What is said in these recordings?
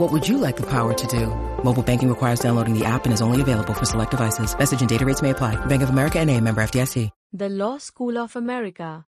What would you like the power to do? Mobile banking requires downloading the app and is only available for select devices. Message and data rates may apply. Bank of America NA, member FDIC. The Law School of America.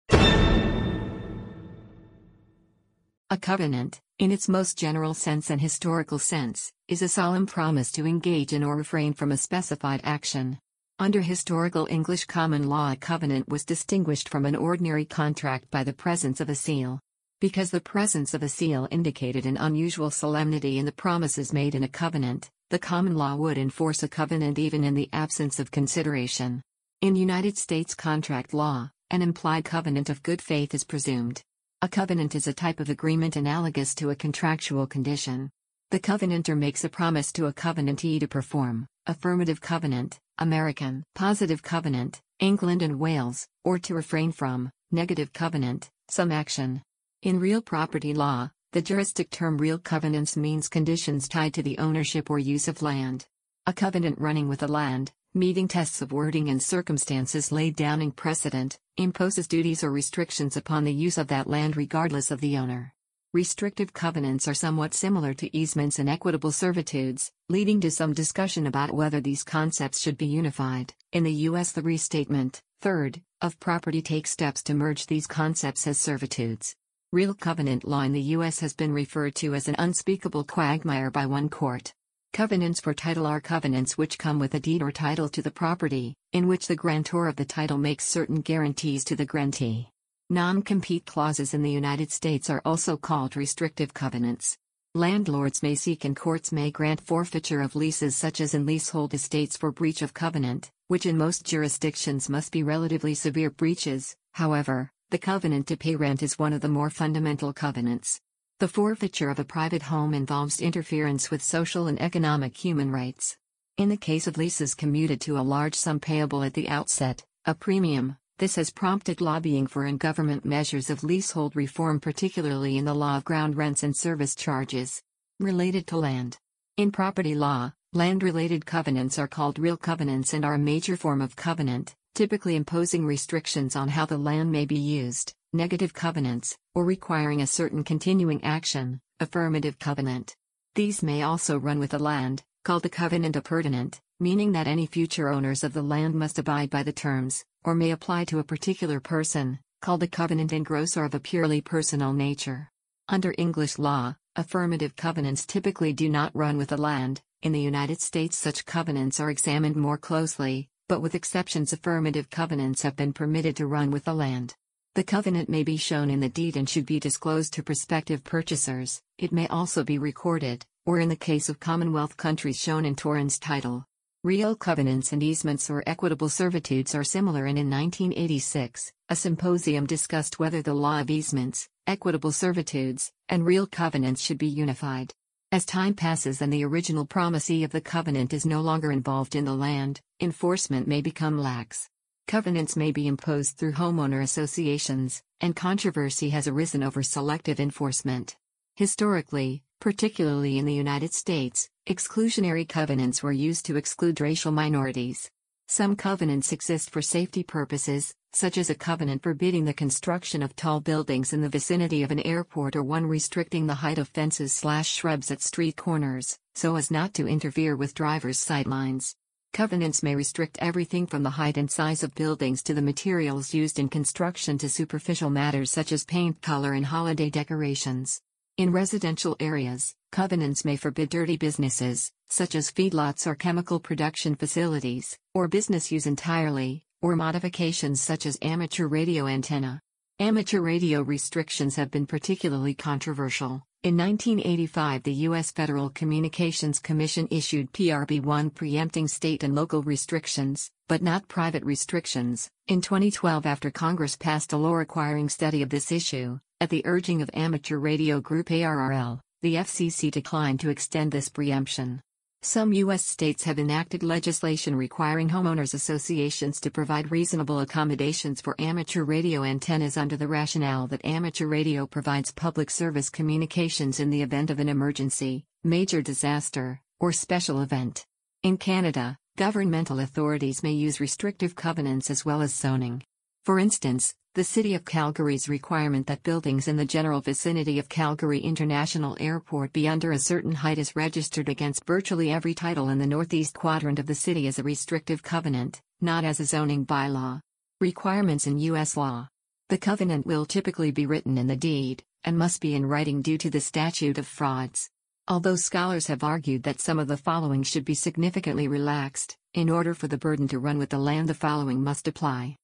A covenant, in its most general sense and historical sense, is a solemn promise to engage in or refrain from a specified action. Under historical English common law, a covenant was distinguished from an ordinary contract by the presence of a seal. Because the presence of a seal indicated an unusual solemnity in the promises made in a covenant, the common law would enforce a covenant even in the absence of consideration. In United States contract law, an implied covenant of good faith is presumed. A covenant is a type of agreement analogous to a contractual condition. The covenantor makes a promise to a covenantee to perform. Affirmative covenant, American. Positive covenant, England and Wales, or to refrain from. Negative covenant, some action. In real property law, the juristic term real covenants means conditions tied to the ownership or use of land. A covenant running with the land, meeting tests of wording and circumstances laid down in precedent, imposes duties or restrictions upon the use of that land regardless of the owner. Restrictive covenants are somewhat similar to easements and equitable servitudes, leading to some discussion about whether these concepts should be unified. In the U.S., the Restatement (Third) of Property takes steps to merge these concepts as servitudes. Real covenant law in the U.S. has been referred to as an unspeakable quagmire by one court. Covenants for title are covenants which come with a deed or title to the property, in which the grantor of the title makes certain guarantees to the grantee. Non-compete clauses in the United States are also called restrictive covenants. Landlords may seek and courts may grant forfeiture of leases such as in leasehold estates for breach of covenant, which in most jurisdictions must be relatively severe breaches. However, the covenant to pay rent is one of the more fundamental covenants. The forfeiture of a private home involves interference with social and economic human rights. In the case of leases commuted to a large sum payable at the outset, a premium, this has prompted lobbying for and government measures of leasehold reform, particularly in the law of ground rents and service charges. Related to land. In property law, land-related covenants are called real covenants and are a major form of covenant, typically imposing restrictions on how the land may be used. Negative covenants, or requiring a certain continuing action, affirmative covenant. These may also run with the land, called the covenant appurtenant, meaning that any future owners of the land must abide by the terms, or may apply to a particular person, called the covenant in gross or of a purely personal nature. Under English law, affirmative covenants typically do not run with the land. In the United States, such covenants are examined more closely, but with exceptions, affirmative covenants have been permitted to run with the land. The covenant may be shown in the deed and should be disclosed to prospective purchasers. It may also be recorded, or in the case of Commonwealth countries, shown in Torrens title. Real covenants and easements or equitable servitudes are similar, and in 1986, a symposium discussed whether the law of easements, equitable servitudes, and real covenants should be unified. As time passes and the original promisee of the covenant is no longer involved in the land, enforcement may become lax. Covenants may be imposed through homeowner associations, and controversy has arisen over selective enforcement. Historically, particularly in the United States, exclusionary covenants were used to exclude racial minorities. Some covenants exist for safety purposes, such as a covenant forbidding the construction of tall buildings in the vicinity of an airport or one restricting the height of fences/shrubs at street corners, so as not to interfere with drivers' sightlines. Covenants may restrict everything from the height and size of buildings to the materials used in construction to superficial matters such as paint color and holiday decorations. In residential areas, covenants may forbid dirty businesses, such as feedlots or chemical production facilities, or business use entirely, or modifications such as amateur radio antenna. Amateur radio restrictions have been particularly controversial. In 1985, the U.S. Federal Communications Commission issued PRB-1 preempting state and local restrictions, but not private restrictions. In 2012, after Congress passed a law requiring study of this issue, at the urging of amateur radio group ARRL, the FCC declined to extend this preemption. Some U.S. states have enacted legislation requiring homeowners associations to provide reasonable accommodations for amateur radio antennas under the rationale that amateur radio provides public service communications in the event of an emergency, major disaster, or special event. In Canada, governmental authorities may use restrictive covenants as well as zoning. For instance, the City of Calgary's requirement that buildings in the general vicinity of Calgary International Airport be under a certain height is registered against virtually every title in the northeast quadrant of the city as a restrictive covenant, not as a zoning bylaw. Requirements in U.S. law. The covenant will typically be written in the deed, and must be in writing due to the statute of frauds. Although scholars have argued that some of the following should be significantly relaxed, in order for the burden to run with the land, the following must apply.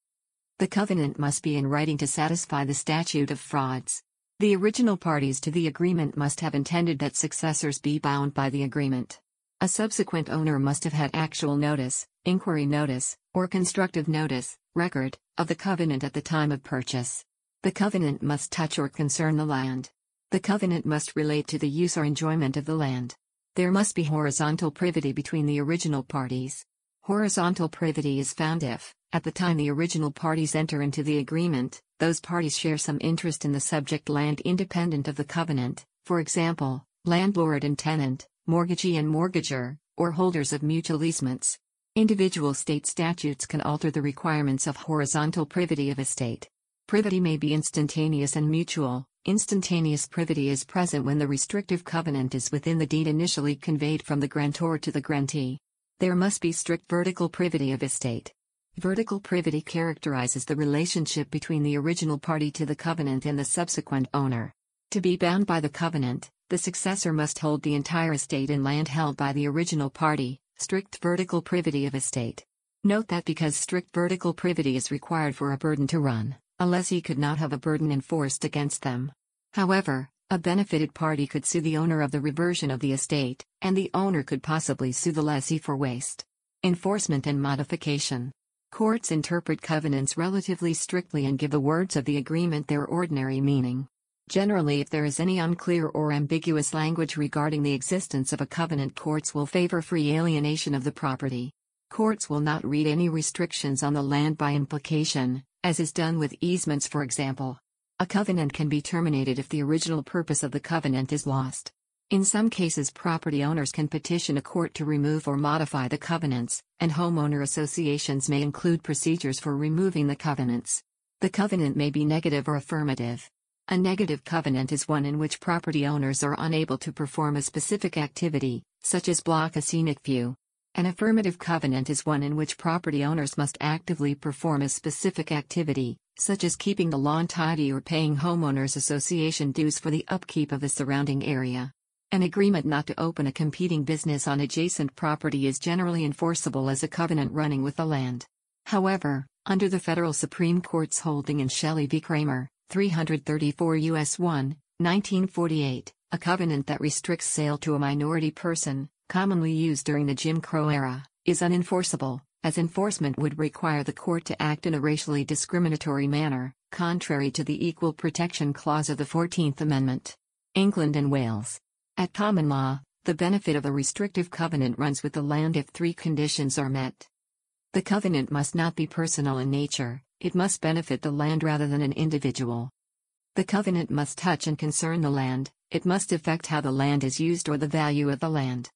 The covenant must be in writing to satisfy the statute of frauds. The original parties to the agreement must have intended that successors be bound by the agreement. A subsequent owner must have had actual notice, inquiry notice, or constructive notice, record, of the covenant at the time of purchase. The covenant must touch or concern the land. The covenant must relate to the use or enjoyment of the land. There must be horizontal privity between the original parties. Horizontal privity is found if, at the time the original parties enter into the agreement, those parties share some interest in the subject land independent of the covenant, for example, landlord and tenant, mortgagee and mortgager, or holders of mutual easements. Individual state statutes can alter the requirements of horizontal privity of a state. Privity may be instantaneous and mutual. Instantaneous privity is present when the restrictive covenant is within the deed initially conveyed from the grantor to the grantee. There must be strict vertical privity of estate. Vertical privity characterizes the relationship between the original party to the covenant and the subsequent owner. To be bound by the covenant, the successor must hold the entire estate in land held by the original party, strict vertical privity of estate. Note that because strict vertical privity is required for a burden to run, a lessee could not have a burden enforced against them. However, a benefited party could sue the owner of the reversion of the estate, and the owner could possibly sue the lessee for waste. Enforcement and modification. Courts interpret covenants relatively strictly and give the words of the agreement their ordinary meaning. Generally, if there is any unclear or ambiguous language regarding the existence of a covenant, courts will favor free alienation of the property. Courts will not read any restrictions on the land by implication, as is done with easements, for example. A covenant can be terminated if the original purpose of the covenant is lost. In some cases, property owners can petition a court to remove or modify the covenants, and homeowner associations may include procedures for removing the covenants. The covenant may be negative or affirmative. A negative covenant is one in which property owners are unable to perform a specific activity, such as block a scenic view. An affirmative covenant is one in which property owners must actively perform a specific activity, such as keeping the lawn tidy or paying homeowners association dues for the upkeep of the surrounding area. An agreement not to open a competing business on adjacent property is generally enforceable as a covenant running with the land. However, under the federal Supreme Court's holding in Shelley v. Kramer, 334 U.S. 1, 1948, a covenant that restricts sale to a minority person, commonly used during the Jim Crow era, is unenforceable, as enforcement would require the court to act in a racially discriminatory manner, contrary to the Equal Protection Clause of the 14th Amendment. England and Wales. At common law, the benefit of a restrictive covenant runs with the land if three conditions are met. The covenant must not be personal in nature, it must benefit the land rather than an individual. The covenant must touch and concern the land, it must affect how the land is used or the value of the land.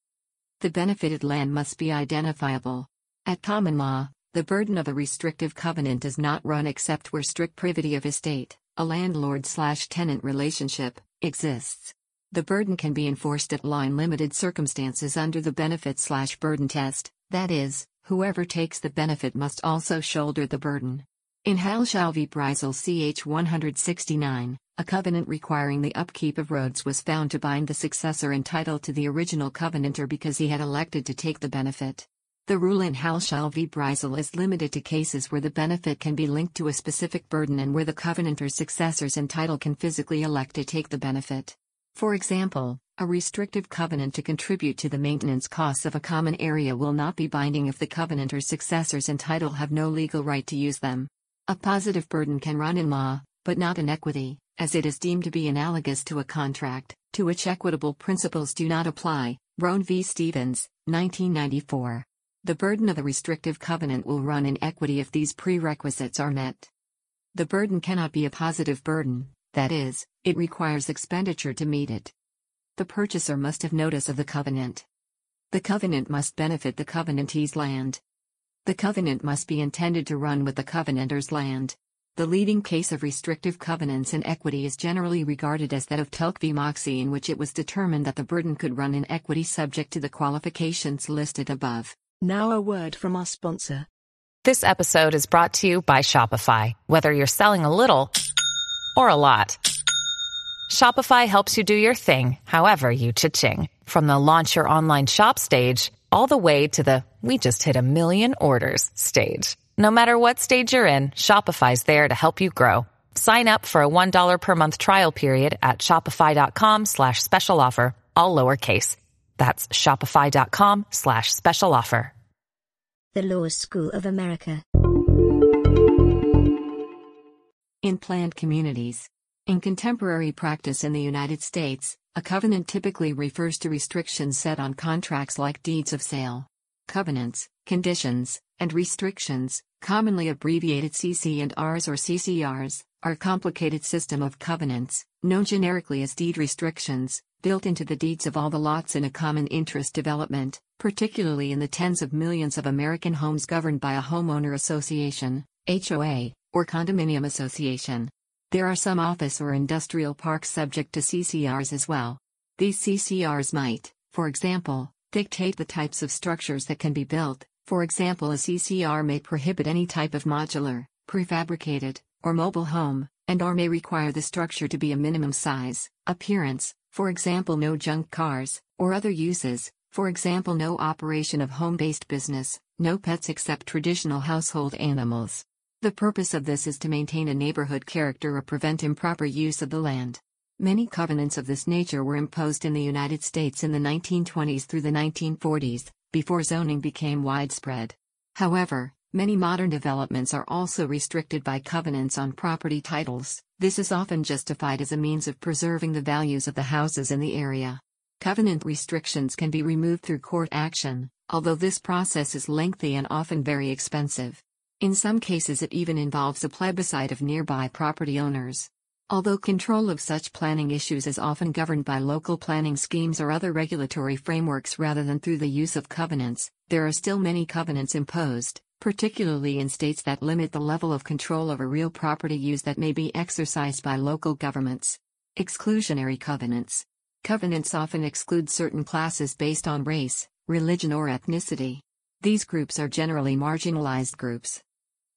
The benefited land must be identifiable. At common law, the burden of a restrictive covenant does not run except where strict privity of estate, a landlord/tenant relationship, exists. The burden can be enforced at law in limited circumstances under the benefit/burden test, that is, whoever takes the benefit must also shoulder the burden. In Halshall v. Breisel ch. 169, a covenant requiring the upkeep of roads was found to bind the successor entitled to the original covenantor because he had elected to take the benefit. The rule in Halshall v. Breisel is limited to cases where the benefit can be linked to a specific burden and where the covenantor's successors in title can physically elect to take the benefit. For example, a restrictive covenant to contribute to the maintenance costs of a common area will not be binding if the covenantor's successors in title have no legal right to use them. A positive burden can run in law, but not in equity, as it is deemed to be analogous to a contract, to which equitable principles do not apply. Brown v. Stevens, 1994. The burden of the restrictive covenant will run in equity if these prerequisites are met. The burden cannot be a positive burden, that is, it requires expenditure to meet it. The purchaser must have notice of the covenant. The covenant must benefit the covenantee's land. The covenant must be intended to run with the covenanter's land. The leading case of restrictive covenants in equity is generally regarded as that of Telk v. Moxie, in which it was determined that the burden could run in equity subject to the qualifications listed above. Now a word from our sponsor. This episode is brought to you by Shopify. Whether you're selling a little or a lot, Shopify helps you do your thing, however you cha-ching. From the launch your online shop stage, all the way to the we just hit 1 million orders stage. No matter what stage you're in, Shopify's there to help you grow. Sign up for a $1 per month trial period at shopify.com/special offer, all lowercase. That's shopify.com/special offer. The Law School of America. In planned communities. In contemporary practice in the United States, a covenant typically refers to restrictions set on contracts like deeds of sale. Covenants, conditions, and restrictions, commonly abbreviated CC&Rs or CCRs, are a complicated system of covenants, known generically as deed restrictions, built into the deeds of all the lots in a common interest development, particularly in the tens of millions of American homes governed by a homeowner association, HOA, or condominium association. There are some office or industrial parks subject to CCRs as well. These CCRs might, for example, dictate the types of structures that can be built. For example, a CCR may prohibit any type of modular, prefabricated, or mobile home, and/or may require the structure to be a minimum size, appearance, for example no junk cars, or other uses, for example no operation of home-based business, no pets except traditional household animals. The purpose of this is to maintain a neighborhood character or prevent improper use of the land. Many covenants of this nature were imposed in the United States in the 1920s through the 1940s, before zoning became widespread. However, many modern developments are also restricted by covenants on property titles. This is often justified as a means of preserving the values of the houses in the area. Covenant restrictions can be removed through court action, although this process is lengthy and often very expensive. In some cases, it even involves a plebiscite of nearby property owners. Although control of such planning issues is often governed by local planning schemes or other regulatory frameworks rather than through the use of covenants, there are still many covenants imposed, particularly in states that limit the level of control over real property use that may be exercised by local governments. Exclusionary covenants. Covenants often exclude certain classes based on race, religion, or ethnicity. These groups are generally marginalized groups.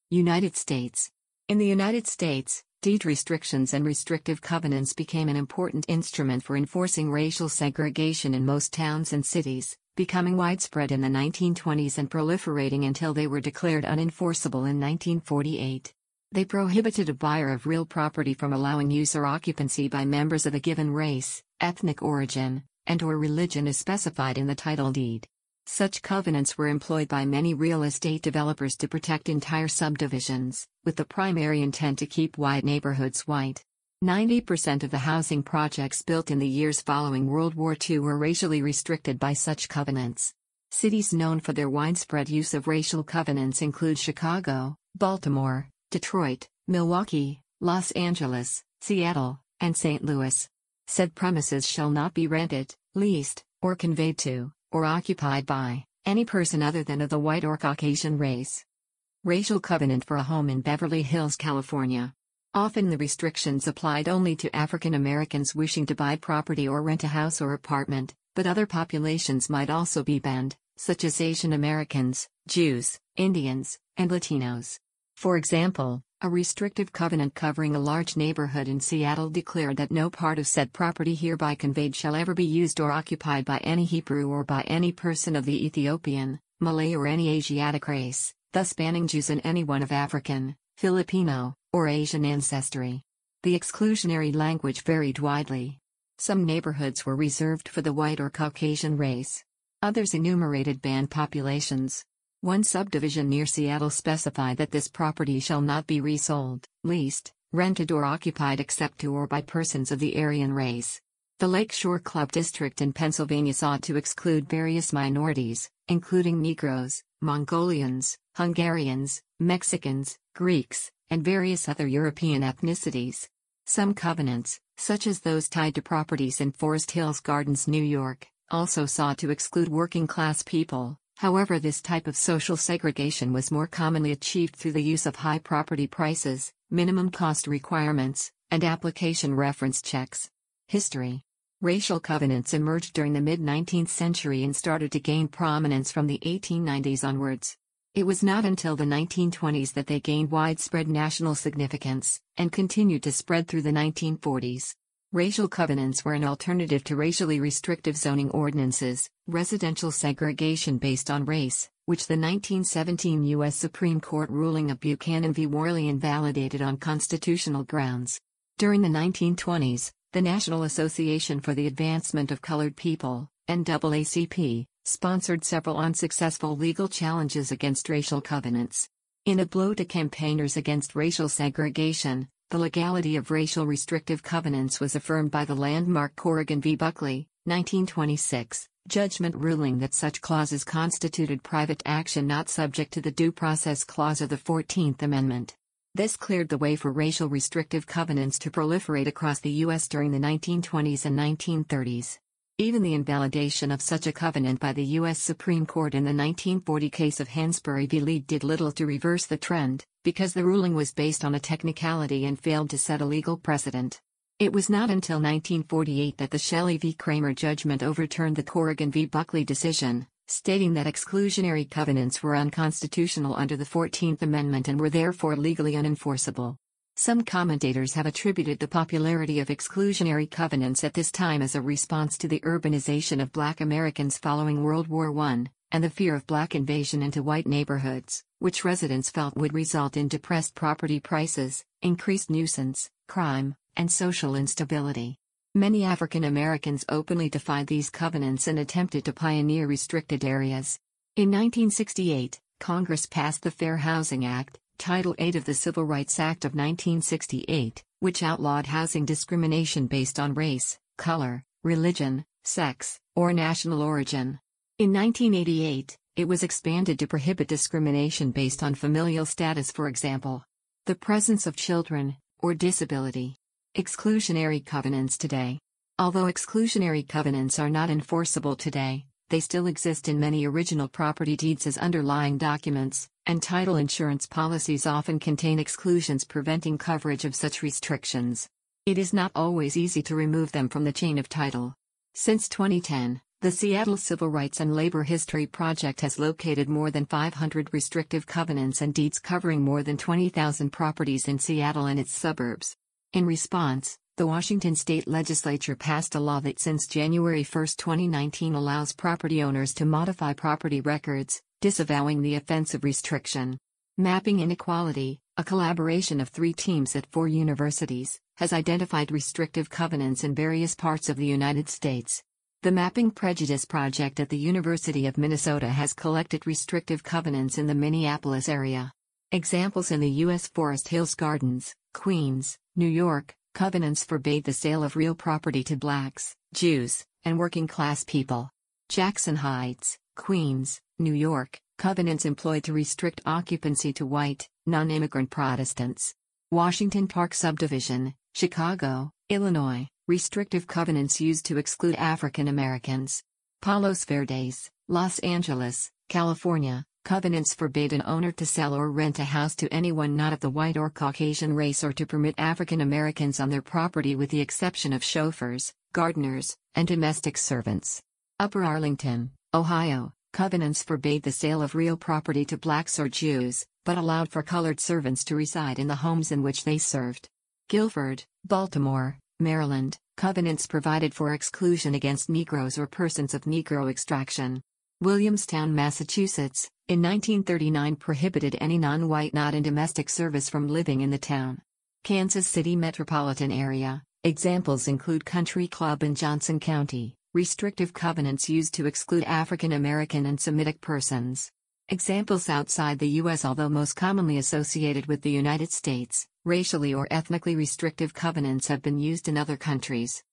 United States. In the United States, deed restrictions and restrictive covenants became an important instrument for enforcing racial segregation in most towns and cities, becoming widespread in the 1920s and proliferating until they were declared unenforceable in 1948. They prohibited a buyer of real property from allowing use or occupancy by members of a given race, ethnic origin, and/or religion as specified in the title deed. Such covenants were employed by many real estate developers to protect entire subdivisions, with the primary intent to keep white neighborhoods white. 90% of the housing projects built in the years following World War II were racially restricted by such covenants. Cities known for their widespread use of racial covenants include Chicago, Baltimore, Detroit, Milwaukee, Los Angeles, Seattle, and St. Louis. Said premises shall not be rented, leased, or conveyed to, or occupied by, any person other than of the white or Caucasian race. Racial covenant for a home in Beverly Hills, California. Often the restrictions applied only to African Americans wishing to buy property or rent a house or apartment, but other populations might also be banned, such as Asian Americans, Jews, Indians, and Latinos. For example, a restrictive covenant covering a large neighborhood in Seattle declared that no part of said property hereby conveyed shall ever be used or occupied by any Hebrew or by any person of the Ethiopian, Malay, or any Asiatic race, thus banning Jews and anyone of African, Filipino, or Asian ancestry. The exclusionary language varied widely. Some neighborhoods were reserved for the white or Caucasian race. Others enumerated banned populations. One subdivision near Seattle specified that this property shall not be resold, leased, rented, or occupied except to or by persons of the Aryan race. The Lakeshore Club District in Pennsylvania sought to exclude various minorities, including Negroes, Mongolians, Hungarians, Mexicans, Greeks, and various other European ethnicities. Some covenants, such as those tied to properties in Forest Hills Gardens, New York, also sought to exclude working-class people. However, this type of social segregation was more commonly achieved through the use of high property prices, minimum cost requirements, and application reference checks. History. Racial covenants emerged during the mid-19th century and started to gain prominence from the 1890s onwards. It was not until the 1920s that they gained widespread national significance, and continued to spread through the 1940s. Racial covenants were an alternative to racially restrictive zoning ordinances, residential segregation based on race, which the 1917 U.S. Supreme Court ruling of Buchanan v. Warley invalidated on constitutional grounds. During the 1920s, the National Association for the Advancement of Colored People, NAACP, sponsored several unsuccessful legal challenges against racial covenants. In a blow to campaigners against racial segregation, the legality of racial restrictive covenants was affirmed by the landmark Corrigan v. Buckley, 1926, judgment ruling that such clauses constituted private action not subject to the Due Process Clause of the 14th Amendment. This cleared the way for racial restrictive covenants to proliferate across the U.S. during the 1920s and 1930s. Even the invalidation of such a covenant by the U.S. Supreme Court in the 1940 case of Hansberry v. Lee did little to reverse the trend, because the ruling was based on a technicality and failed to set a legal precedent. It was not until 1948 that the Shelley v. Kramer judgment overturned the Corrigan v. Buckley decision, stating that exclusionary covenants were unconstitutional under the 14th Amendment and were therefore legally unenforceable. Some commentators have attributed the popularity of exclusionary covenants at this time as a response to the urbanization of Black Americans following World War I, and the fear of Black invasion into white neighborhoods, which residents felt would result in depressed property prices, increased nuisance, crime, and social instability. Many African Americans openly defied these covenants and attempted to pioneer restricted areas. In 1968, Congress passed the Fair Housing Act, Title VIII of the Civil Rights Act of 1968, which outlawed housing discrimination based on race, color, religion, sex, or national origin. In 1988, it was expanded to prohibit discrimination based on familial status, for example, the presence of children, or disability. Exclusionary covenants today. Although exclusionary covenants are not enforceable today, they still exist in many original property deeds as underlying documents, and title insurance policies often contain exclusions preventing coverage of such restrictions. It is not always easy to remove them from the chain of title. Since 2010, the Seattle Civil Rights and Labor History Project has located more than 500 restrictive covenants and deeds covering more than 20,000 properties in Seattle and its suburbs. In response, the Washington State Legislature passed a law that since January 1, 2019 allows property owners to modify property records, disavowing the offensive restriction. Mapping Inequality, a collaboration of 3 teams at 4 universities, has identified restrictive covenants in various parts of the United States. The Mapping Prejudice Project at the University of Minnesota has collected restrictive covenants in the Minneapolis area. Examples in the U.S. Forest Hills Gardens, Queens, New York, covenants forbade the sale of real property to Blacks, Jews, and working-class people. Jackson Heights, Queens, New York, covenants employed to restrict occupancy to white, non-immigrant Protestants. Washington Park Subdivision, Chicago, Illinois, restrictive covenants used to exclude African Americans. Palos Verdes, Los Angeles, California, covenants forbade an owner to sell or rent a house to anyone not of the white or Caucasian race, or to permit African Americans on their property with the exception of chauffeurs, gardeners, and domestic servants. Upper Arlington, Ohio, covenants forbade the sale of real property to Blacks or Jews, but allowed for colored servants to reside in the homes in which they served. Guilford, Baltimore, Maryland, covenants provided for exclusion against Negroes or persons of Negro extraction. Williamstown, Massachusetts, in 1939 prohibited any non-white not in domestic service from living in the town. Kansas City metropolitan area, examples include Country Club in Johnson County, restrictive covenants used to exclude African American and Semitic persons. Examples outside the U.S. although most commonly associated with the United States, racially or ethnically restrictive covenants have been used in other countries.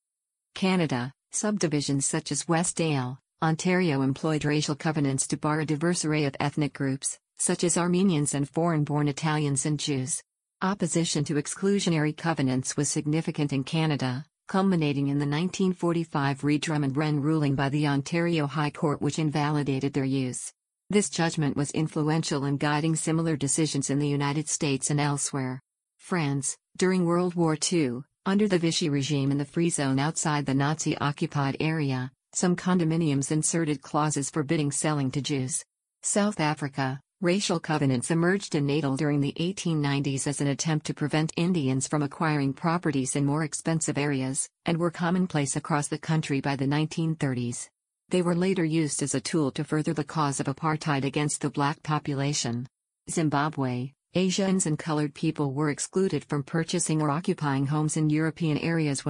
Canada, subdivisions such as Westdale, Ontario employed racial covenants to bar a diverse array of ethnic groups, such as Armenians and foreign-born Italians and Jews. Opposition to exclusionary covenants was significant in Canada, culminating in the 1945 Re Drummond and Wren ruling by the Ontario High Court, which invalidated their use. This judgment was influential in guiding similar decisions in the United States and elsewhere. France, during World War II, under the Vichy regime in the Free Zone outside the Nazi-occupied area, some condominiums inserted clauses forbidding selling to Jews. South Africa, racial covenants emerged in Natal during the 1890s as an attempt to prevent Indians from acquiring properties in more expensive areas, and were commonplace across the country by the 1930s. They were later used as a tool to further the cause of apartheid against the black population. Zimbabwe, Asians and colored people were excluded from purchasing or occupying homes in European areas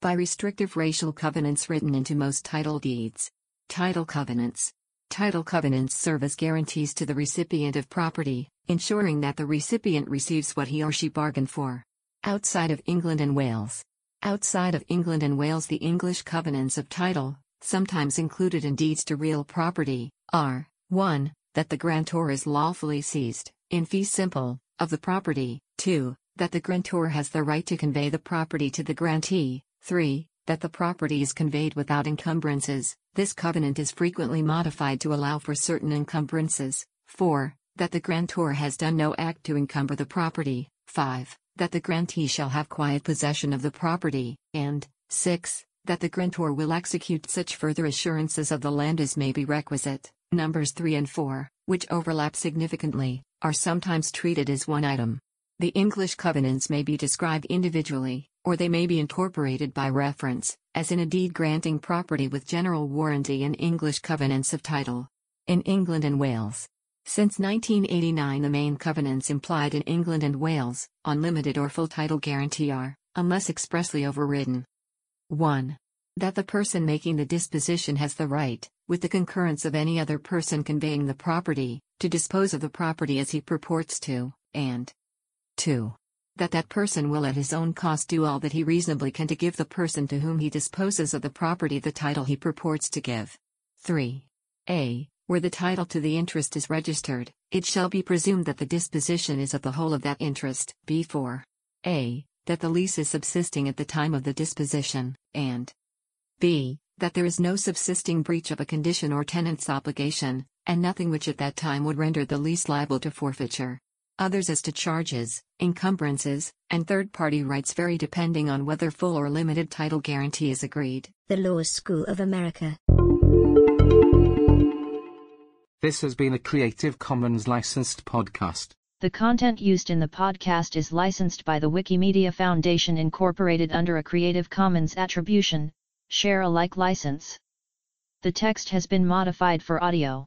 by restrictive racial covenants written into most title deeds. Title covenants. Title covenants serve as guarantees to the recipient of property, ensuring that the recipient receives what he or she bargained for. Outside of England and Wales. Outside of England and Wales, the English covenants of title, sometimes included in deeds to real property, are 1. That the grantor is lawfully seized, in fee simple, of the property, 2. That the grantor has the right to convey the property to the grantee, 3. That the property is conveyed without encumbrances, this covenant is frequently modified to allow for certain encumbrances, 4. That the grantor has done no act to encumber the property, 5. That the grantee shall have quiet possession of the property, and 6. That the grantor will execute such further assurances of the land as may be requisite. Numbers 3 and 4, which overlap significantly, are sometimes treated as one item. The English covenants may be described individually, or they may be incorporated by reference, as in a deed granting property with general warranty in English covenants of title. In England and Wales. Since 1989, the main covenants implied in England and Wales, on limited or full title guarantee are, unless expressly overridden. 1. That the person making the disposition has the right, with the concurrence of any other person conveying the property, to dispose of the property as he purports to, and 2. That that person will at his own cost do all that he reasonably can to give the person to whom he disposes of the property the title he purports to give. 3. A. Where the title to the interest is registered, it shall be presumed that the disposition is of the whole of that interest. B. 4. A. That the lease is subsisting at the time of the disposition, and B. That there is no subsisting breach of a condition or tenant's obligation, and nothing which at that time would render the lease liable to forfeiture. Others as to charges, encumbrances, and third-party rights vary depending on whether full or limited title guarantee is agreed. The Law School of America. This has been a Creative Commons licensed podcast. The content used in the podcast is licensed by the Wikimedia Foundation Incorporated under a Creative Commons Attribution, Share Alike license. The text has been modified for audio.